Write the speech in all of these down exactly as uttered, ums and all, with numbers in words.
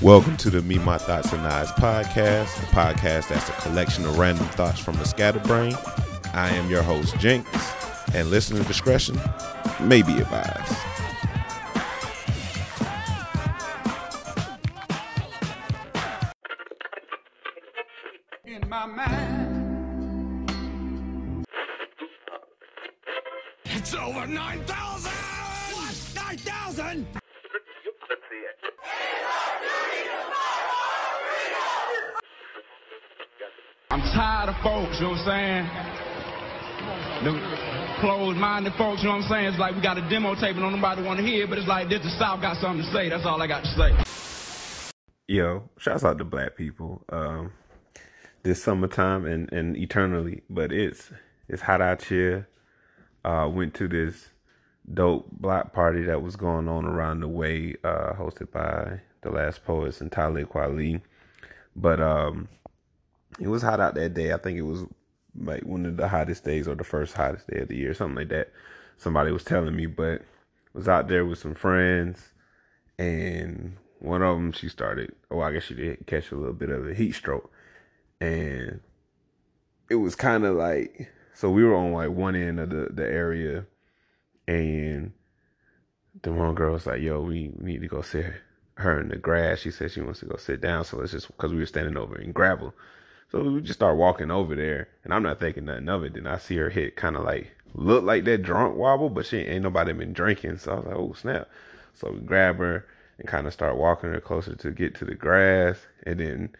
Welcome to the Me, My Thoughts, and Eyes podcast, a podcast that's a collection of random thoughts from the scatterbrain. I am your host, Jinx, and listener discretion may be advised. In my mind, it's over nine thousand! What? nine thousand? Tired of folks, you know what I'm saying? The closed-minded folks, you know what I'm saying? It's like we got a demo tape and don't nobody want to hear, but it's like this, the South got something to say. That's all I got to say. Yo, shouts out to black people um, this summertime and, and eternally, but it's it's hot out here. Uh, went to this dope block party that was going on around the way, uh, hosted by the Last Poets and Talib Kweli, but um. It was hot out that day. I think it was like one of the hottest days or the first hottest day of the year, something like that. Somebody was telling me, but was out there with some friends, and one of them, she started, oh, I guess she did catch a little bit of a heat stroke. And it was kind of like, so we were on like one end of the, the area, and the one girl was like, yo, we need to go sit her in the grass. She said she wants to go sit down. So let's just, because we were standing over in gravel. So we just start walking over there, and I'm not thinking nothing of it. Then I see her hit kind of like, look like that drunk wobble, but she ain't nobody been drinking. So I was like, oh, snap. So we grab her and kind of start walking her closer to get to the grass. And then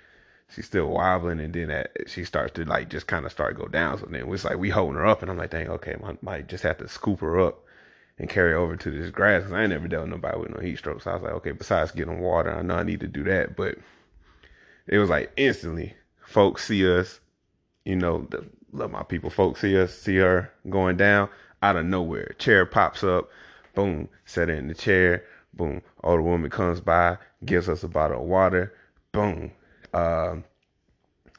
she's still wobbling, and then at, she starts to like just kind of start go down. So then it's like we holding her up, and I'm like, dang, okay, I might just have to scoop her up and carry her over to this grass, because I ain't never dealt with nobody with no heat stroke. So I was like, okay, besides getting water, I know I need to do that. But it was like instantly. Folks see us, you know, the, love my people. Folks see us, see her going down out of nowhere. Chair pops up, boom, set her in the chair, boom. Older woman comes by, gives us a bottle of water, boom. Um,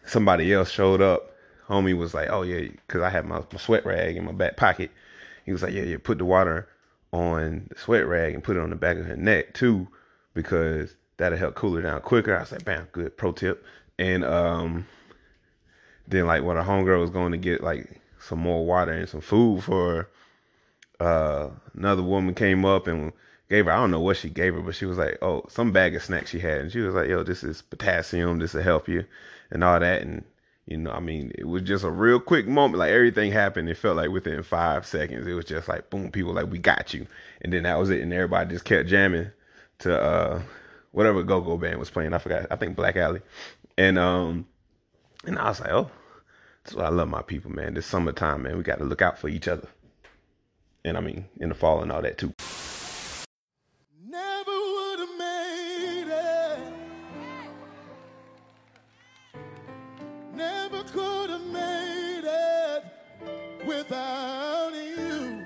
somebody else showed up. Homie was like, oh, yeah, because I had my, my sweat rag in my back pocket. He was like, yeah, yeah, put the water on the sweat rag and put it on the back of her neck, too, because that'll help cool her down quicker. I was like, bam, good pro tip. And um, then, like, when a homegirl was going to get, like, some more water and some food for her, uh, another woman came up and gave her, I don't know what she gave her, but she was like, oh, some bag of snacks she had. And she was like, yo, this is potassium, this will help you and all that. And, you know, I mean, it was just a real quick moment. Like, everything happened. It felt like within five seconds. It was just like, boom, people like, we got you. And then that was it. And everybody just kept jamming to uh, whatever go-go band was playing. I forgot. I think Black Alley. And um, and I was like, oh, that's why I love my people, man. This summertime, man, we got to look out for each other. And I mean, in the fall and all that, too. Never would have made it. Never could have made it without you.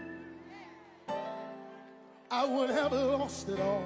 I would have lost it all.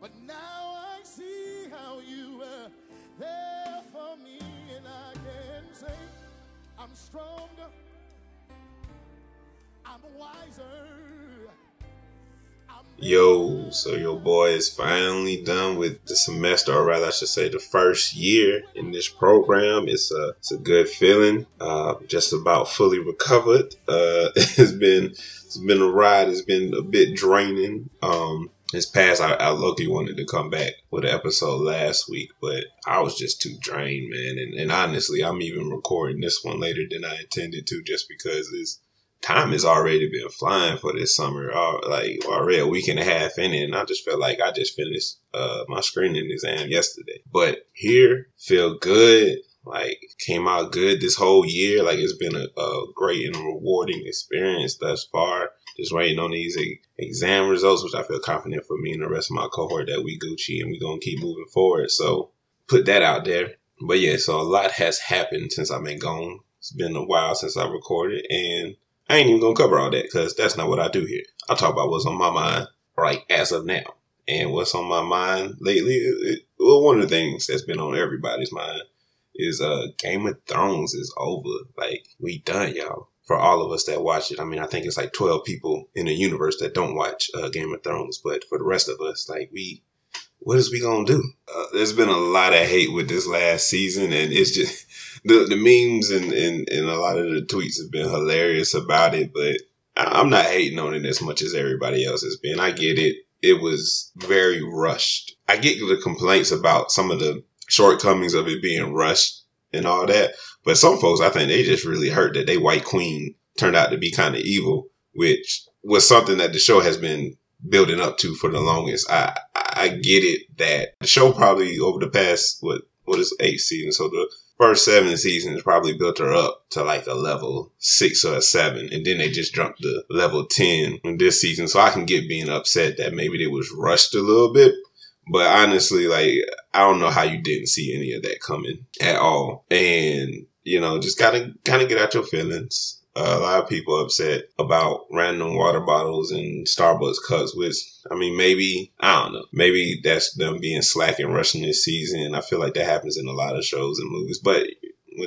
but now I see how you were there for me, and I can say, I'm stronger, I'm wiser, I'm Yo, so your boy is finally done with the semester, or rather I should say the first year in this program. It's a, it's a good feeling, uh, just about fully recovered. Uh, it's been it's been a ride, it's been a bit draining. Um, this past, I, I luckily wanted to come back with an episode last week, but I was just too drained, man. And, and honestly, I'm even recording this one later than I intended to, just because this time has already been flying for this summer. Uh, like already a week and a half in it, and I just felt like I just finished uh, my screening exam yesterday. But here, feel good. Like, came out good this whole year. Like, it's been a, a great and rewarding experience thus far. Just waiting on these e- exam results, which I feel confident for me and the rest of my cohort that we Gucci and we gonna keep moving forward. So put that out there. But yeah, so a lot has happened since I've been gone. It's been a while since I recorded, and I ain't even going to cover all that because that's not what I do here. I talk about what's on my mind right as of now. And what's on my mind lately, it, well, one of the things that's been on everybody's mind is uh, Game of Thrones is over. Like, we done, y'all. For all of us that watch it, I mean, I think it's like twelve people in the universe that don't watch uh, Game of Thrones. But for the rest of us, like, we, what is we gonna do? Uh, there's been a lot of hate with this last season, and it's just the the memes and, and, and a lot of the tweets have been hilarious about it. But I'm not hating on it as much as everybody else has been. I get it. It was very rushed. I get the complaints about some of the shortcomings of it being rushed and all that. But some folks, I think they just really hurt that they white queen turned out to be kind of evil, which was something that the show has been building up to for the longest. I I get it that the show probably over the past, what what is eight seasons? So the first seven seasons probably built her up to like a level six or a seven. And then they just jumped to level ten in this season. So I can get being upset that maybe it was rushed a little bit. But honestly, like, I don't know how you didn't see any of that coming at all. And you know, just gotta kind of get out your feelings. Uh, a lot of people are upset about random water bottles and Starbucks cups, which, I mean, maybe, I don't know, maybe that's them being slack and rushing this season. I feel like that happens in a lot of shows and movies, but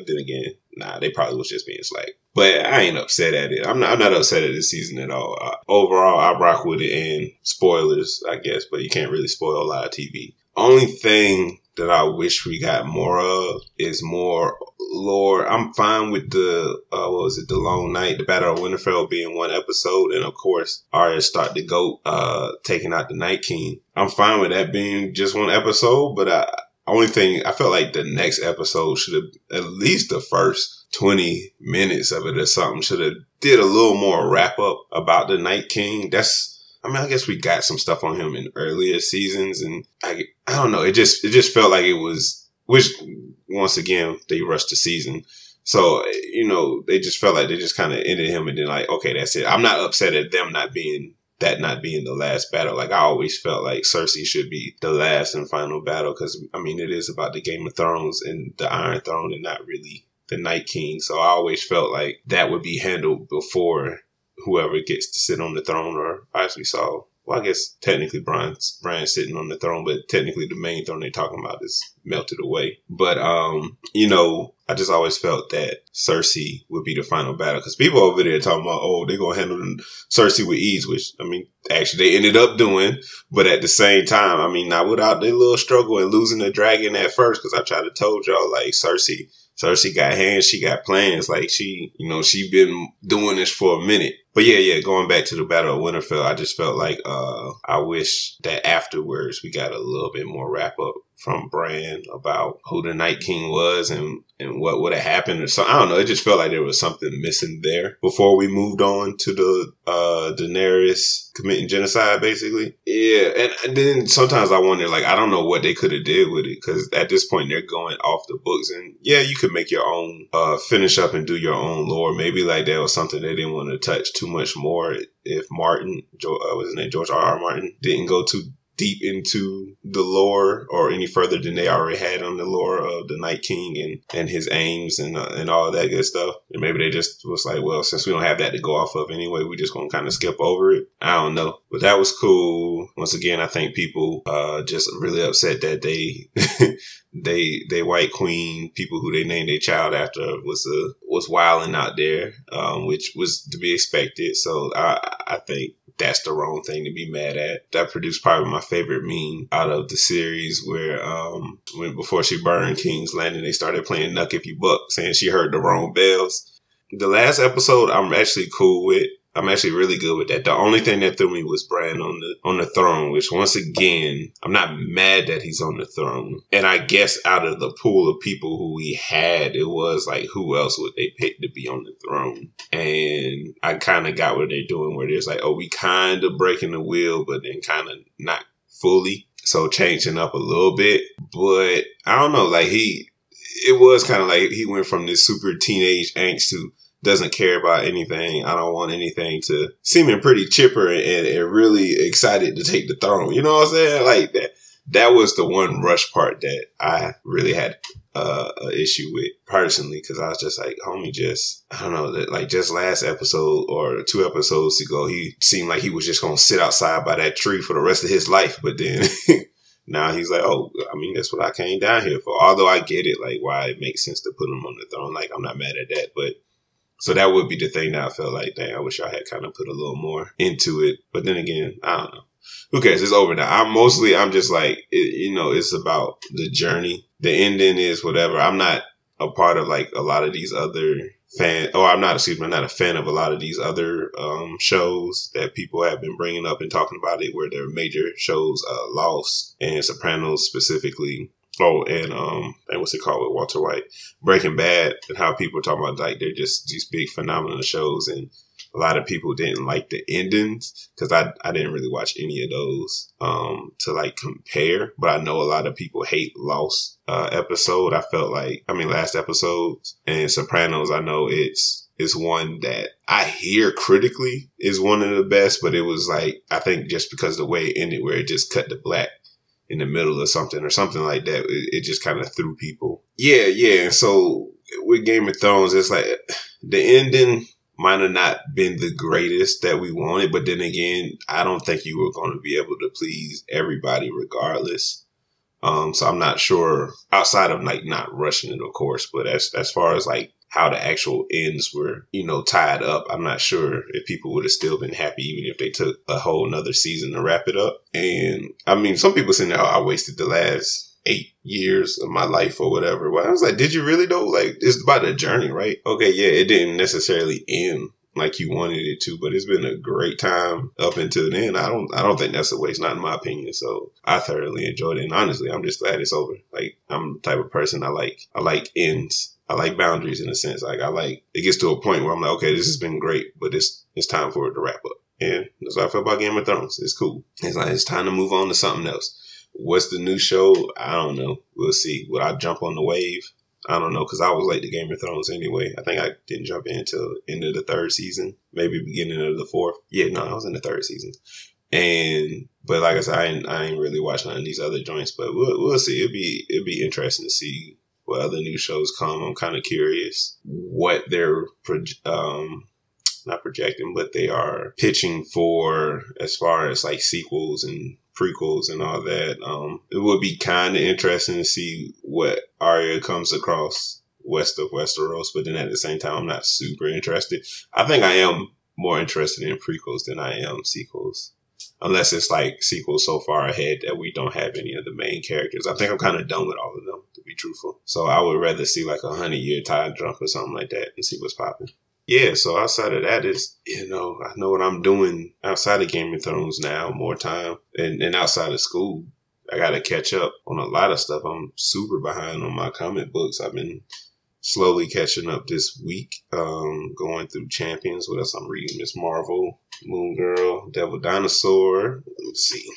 then again, nah, they probably was just being slack. But I ain't upset at it. I'm not, I'm not upset at this season at all. Uh, overall, I rock with it, and spoilers, I guess, but you can't really spoil a lot of T V. Only thing that I wish we got more of is more lore. I'm fine with the, uh, what was it, the Long Night, the Battle of Winterfell being one episode. And of course, Arya start the goat, uh, taking out the Night King. I'm fine with that being just one episode, but I, only thing, I felt like the next episode should have, at least the first twenty minutes of it or something, should have did a little more wrap up about the Night King. That's, I mean, I guess we got some stuff on him in earlier seasons, and I, I don't know. It just, it just felt like it was, which once again, they rushed the season. So, you know, they just felt like they just kind of ended him and then like, okay, that's it. I'm not upset at them not being that, not being the last battle. Like, I always felt like Cersei should be the last and final battle. Cause I mean, it is about the Game of Thrones and the Iron Throne and not really the Night King. So I always felt like that would be handled before whoever gets to sit on the throne, or as we saw, well, I guess technically Bran's, Bran's sitting on the throne, but technically the main throne they're talking about is melted away. But, um, you know, I just always felt that Cersei would be the final battle because people over there talking about, oh, they're going to handle Cersei with ease, which, I mean, actually they ended up doing. But at the same time, I mean, not without their little struggle and losing the dragon at first, because I tried to told y'all, like, Cersei, Cersei got hands, she got plans. Like, she, you know, she been doing this for a minute. But yeah, yeah, going back to the Battle of Winterfell, I just felt like uh I wish that afterwards we got a little bit more wrap up from Bran about who the Night King was and, and what would have happened or something. I don't know. It just felt like there was something missing there before we moved on to the uh Daenerys committing genocide, basically. Yeah, and, and then sometimes I wonder, like, I don't know what they could have did with it because at this point they're going off the books, and yeah, you could make your own uh finish up and do your own lore. Maybe like that was something they didn't want to touch too much more if Martin, uh, was his name, George R R. Martin, didn't go too deep into the lore or any further than they already had on the lore of the Night King and, and his aims and uh, and all that good stuff. And maybe they just was like, well, since we don't have that to go off of anyway, we're just going to kind of skip over it. I don't know. But that was cool. Once again, I think people uh, just really upset that they, they, they white queen, people who they named their child after was a, was wilding out there, um, which was to be expected. So I, I think that's the wrong thing to be mad at. That produced probably my favorite meme out of the series where, um, when before she burned King's Landing, they started playing Knuck If You Buck, saying she heard the wrong bells. The last episode I'm actually cool with. I'm actually really good with that. The only thing that threw me was Bran on the on the throne, which once again, I'm not mad that he's on the throne. And I guess out of the pool of people who we had, it was like, who else would they pick to be on the throne? And I kind of got what they're doing where there's like, oh, we kind of breaking the wheel, but then kind of not fully. So changing up a little bit. But I don't know, like he, it was kind of like he went from this super teenage angst to doesn't care about anything. I don't want anything to seeming pretty chipper and, and really excited to take the throne. You know what I'm saying? Like that, that was the one rush part that I really had uh, an issue with personally, because I was just like, homie, just, I don't know, like just last episode or two episodes ago, he seemed like he was just going to sit outside by that tree for the rest of his life. But then now he's like, oh, I mean, that's what I came down here for. Although I get it, like why it makes sense to put him on the throne. Like, I'm not mad at that, but. So that would be the thing that I felt like, dang, I wish I had kind of put a little more into it. But then again, I don't know. Who cares? It's over now. I'm mostly, I'm just like, it, you know, it's about the journey. The ending is whatever. I'm not a part of like a lot of these other fan. Oh, I'm not, excuse me. I'm not a fan of a lot of these other um, shows that people have been bringing up and talking about it, where their major shows, uh, Lost and Sopranos specifically. Oh, and um, and what's it called with Walter White? Breaking Bad, and how people are talking about like they're just these big phenomenal shows, and a lot of people didn't like the endings, because I I didn't really watch any of those um to like compare, but I know a lot of people hate Lost uh, episode. I felt like I mean last episode and Sopranos. I know it's it's one that I hear critically is one of the best, but it was like I think just because the way it ended, where it just cut the black in the middle of something or something like that. It, it just kind of threw people. Yeah, yeah. And so with Game of Thrones, it's like the ending might have not been the greatest that we wanted. But then again, I don't think you were going to be able to please everybody regardless. Um, so I'm not sure, outside of like not rushing it, of course, but as, as far as like how the actual ends were, you know, tied up, I'm not sure if people would have still been happy even if they took a whole nother season to wrap it up. And I mean, some people saying, oh, I wasted the last eight years of my life or whatever. Well, I was like, did you really though? Like, it's about a journey, right? Okay, yeah, it didn't necessarily end like you wanted it to, but it's been a great time up until then. I don't, I don't think that's a waste, not in my opinion. So I thoroughly enjoyed it. And honestly, I'm just glad it's over. Like, I'm the type of person I like, I like ends. I like boundaries in a sense. Like, I like, it gets to a point where I'm like, okay, this has been great, but it's, it's time for it to wrap up. And that's how I feel about Game of Thrones. It's cool. It's like, it's time to move on to something else. What's the new show? I don't know. We'll see. Would I jump on the wave? I don't know, because I was late to Game of Thrones anyway. I think I didn't jump in until end of the third season, maybe beginning of the fourth. Yeah, no, I was in the third season. And but like I said, I ain't, I ain't really watching none of these other joints, but we'll we'll see. It'll be it'll be interesting to see what other new shows come. I'm kind of curious what they're proje- um not projecting, but they are pitching for as far as like sequels and prequels and all that. Um, it would be kind of interesting to see what Arya comes across west of Westeros, but then at the same time, I'm not super interested. I think I am more interested in prequels than I am sequels, unless it's like sequels so far ahead that we don't have any of the main characters. I think I'm kind of done with all of them, to be truthful. So I would rather see like a hundred year time jump or something like that and see what's popping. Yeah, so outside of that is, you know, I know what I'm doing outside of Game of Thrones now, more time, and, and outside of school. I got to catch up on a lot of stuff. I'm super behind on my comic books. I've been slowly catching up this week, um, going through Champions. What else I'm reading? Miz Marvel, Moon Girl, Devil Dinosaur. Let me see.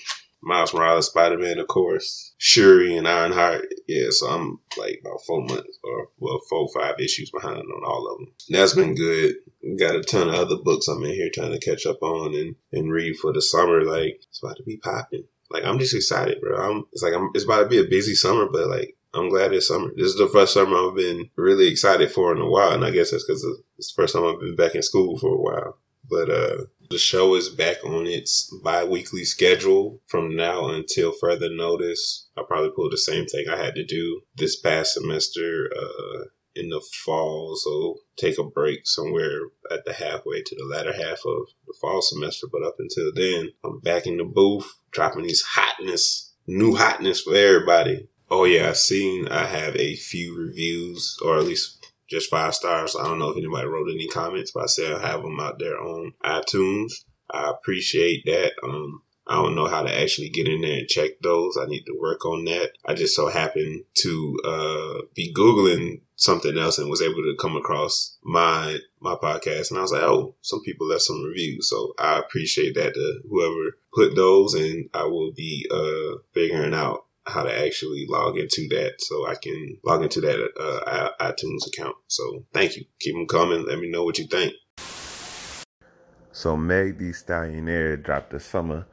Miles Morales, Spider-Man, of course. Shuri and Ironheart. Yeah, so I'm like about four months or, well, four or five issues behind on all of them. And that's been good. We got a ton of other books I'm in here trying to catch up on and, and read for the summer. Like, it's about to be popping. Like, I'm just excited, bro. I'm, it's like, I'm, it's about to be a busy summer, but like, I'm glad it's summer. This is the first summer I've been really excited for in a while. And I guess that's because it's the first time I've been back in school for a while. But uh, the show is back on its bi-weekly schedule from now until further notice. I probably pulled the same thing I had to do this past semester uh, in the fall. So take a break somewhere at the halfway to the latter half of the fall semester. But up until then, I'm back in the booth, dropping these hotness, new hotness for everybody. Oh, yeah, I've seen I have a few reviews, or at least just five stars. I don't know if anybody wrote any comments, but I said I have them out there on iTunes. I appreciate that. Um, I don't know how to actually get in there and check those. I need to work on that. I just so happened to uh, be Googling something else and was able to come across my my podcast. And I was like, oh, some people left some reviews. So I appreciate that to whoever put those. And I will be uh, figuring out how to actually log into that so I can log into that uh, iTunes account. So thank you. Keep them coming. Let me know what you think. So Meg the Stallion dropped the summer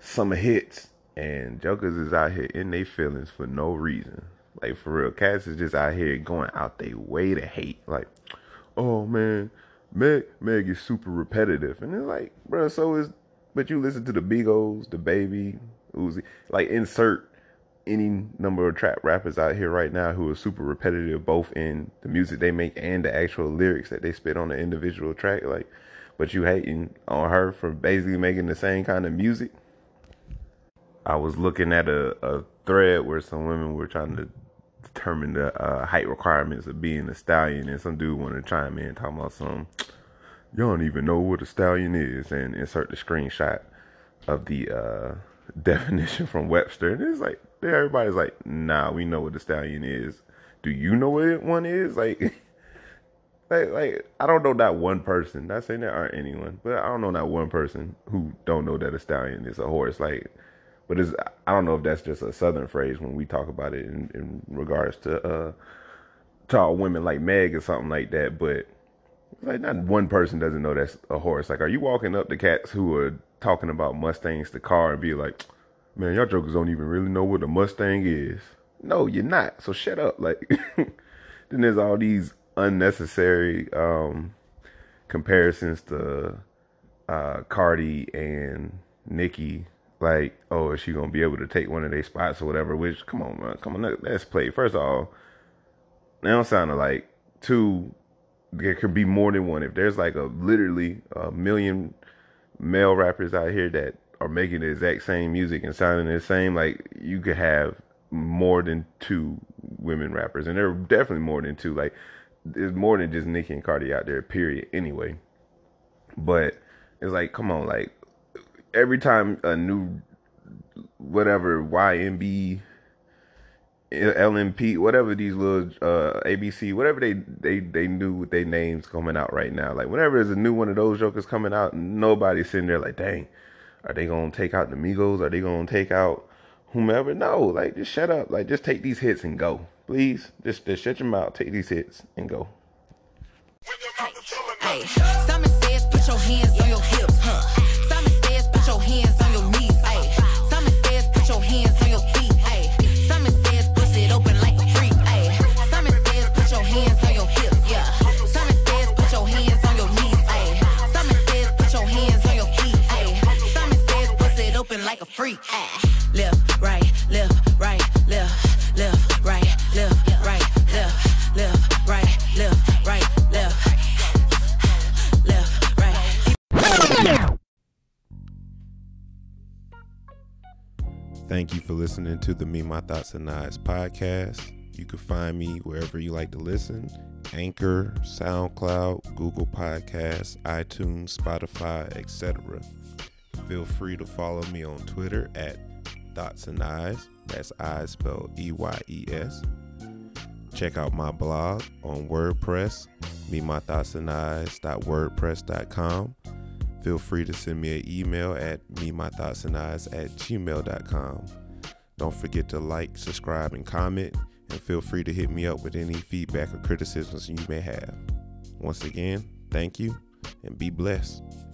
summer hits, and jokers is out here in their feelings for no reason. Like, for real, cats is just out here going out their way to hate. Like, oh, man, Meg, Meg is super repetitive. And it's like, bro, so is, but you listen to the Migos, the Baby, Uzi. Like, insert any number of trap rappers out here right now who are super repetitive, both in the music they make and the actual lyrics that they spit on the individual track. Like, but you hating on her for basically making the same kind of music. I was looking at a, a thread where some women were trying to determine the uh, height requirements of being a stallion, and some dude wanted to chime in talking about some, you don't even know what a stallion is, and insert the screenshot of the uh, definition from Webster. And it's like, everybody's like, nah, we know what a stallion is. Do you know what one is? Like, like, like I don't know that one person. Not saying there aren't anyone, but I don't know that one person who don't know that a stallion is a horse. Like, but it's, I don't know if that's just a Southern phrase when we talk about it in, in regards to uh, tall women like Meg or something like that. But like, not one person doesn't know that's a horse. Like, are you walking up to cats who are talking about Mustangs to Car and be like, man, y'all jokers don't even really know what a Mustang is? No, you're not. So shut up. Like, then there's all these unnecessary um, comparisons to uh, Cardi and Nicki. Like, oh, is she going to be able to take one of their spots or whatever? Which, come on, man. Come on, let's play. First of all, they don't sound alike. Two, there could be more than one. If there's like a literally a million male rappers out here that are making the exact same music and sounding the same, like, you could have more than two women rappers. And there are definitely more than two. Like, there's more than just Nicki and Cardi out there, period, anyway. But it's like, come on, like, every time a new whatever Y M B, L M P, whatever these little uh, A B C, whatever they they they knew with their names coming out right now, like whenever there's a new one of those jokers coming out, nobody's sitting there like, dang, are they gonna take out the Migos? Are they gonna take out whomever? No, like, just shut up. Like, just take these hits and go, please. Just just shut your mouth, take these hits and go. Hey, hey. Simon says, put your hands on your hips, huh? Your hands on your knees, ayy. Simon says, put your hands on your feet, ayy. Simon says, bust it open like a freak, ayy. Simon says, put your hands on your hips, yeah. Simon says, put your hands on your knees, ayy. Simon says, put your hands on your feet, ayy. Simon says, bust it open like a freak, ayy. Left, right, left, right, left, left, right, left, right, left, left, right, left, right, left, left, right. Thank you for listening to the Me, My Thoughts and Nods podcast. You can find me wherever you like to listen. Anchor, SoundCloud, Google Podcasts, iTunes, Spotify, et cetera. Feel free to follow me on Twitter at Thoughts and Eyes. That's eyes spelled E Y E S. Check out my blog on WordPress, me my thoughts and eyes dot wordpress dot com. Feel free to send me an email at me my thoughts and eyes at gmail dot com. Don't forget to like, subscribe, and comment, and feel free to hit me up with any feedback or criticisms you may have. Once again, thank you, and be blessed.